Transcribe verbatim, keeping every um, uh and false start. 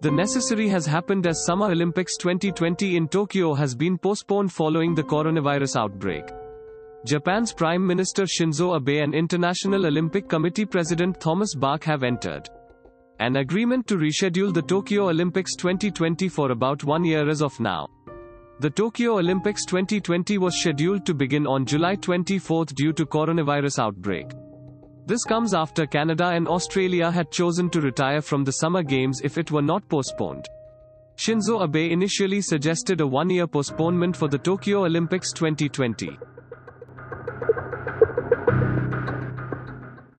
The necessary has happened as Summer Olympics twenty twenty in Tokyo has been postponed following the coronavirus outbreak. Japan's Prime Minister Shinzo Abe and International Olympic Committee President Thomas Bach have entered an agreement to reschedule the Tokyo Olympics twenty twenty for about one year as of now. The Tokyo Olympics twenty twenty was scheduled to begin on July twenty-fourth due to coronavirus outbreak. This comes after Canada and Australia had chosen to retire from the Summer Games if it were not postponed. Shinzo Abe initially suggested a one-year postponement for the Tokyo Olympics twenty twenty.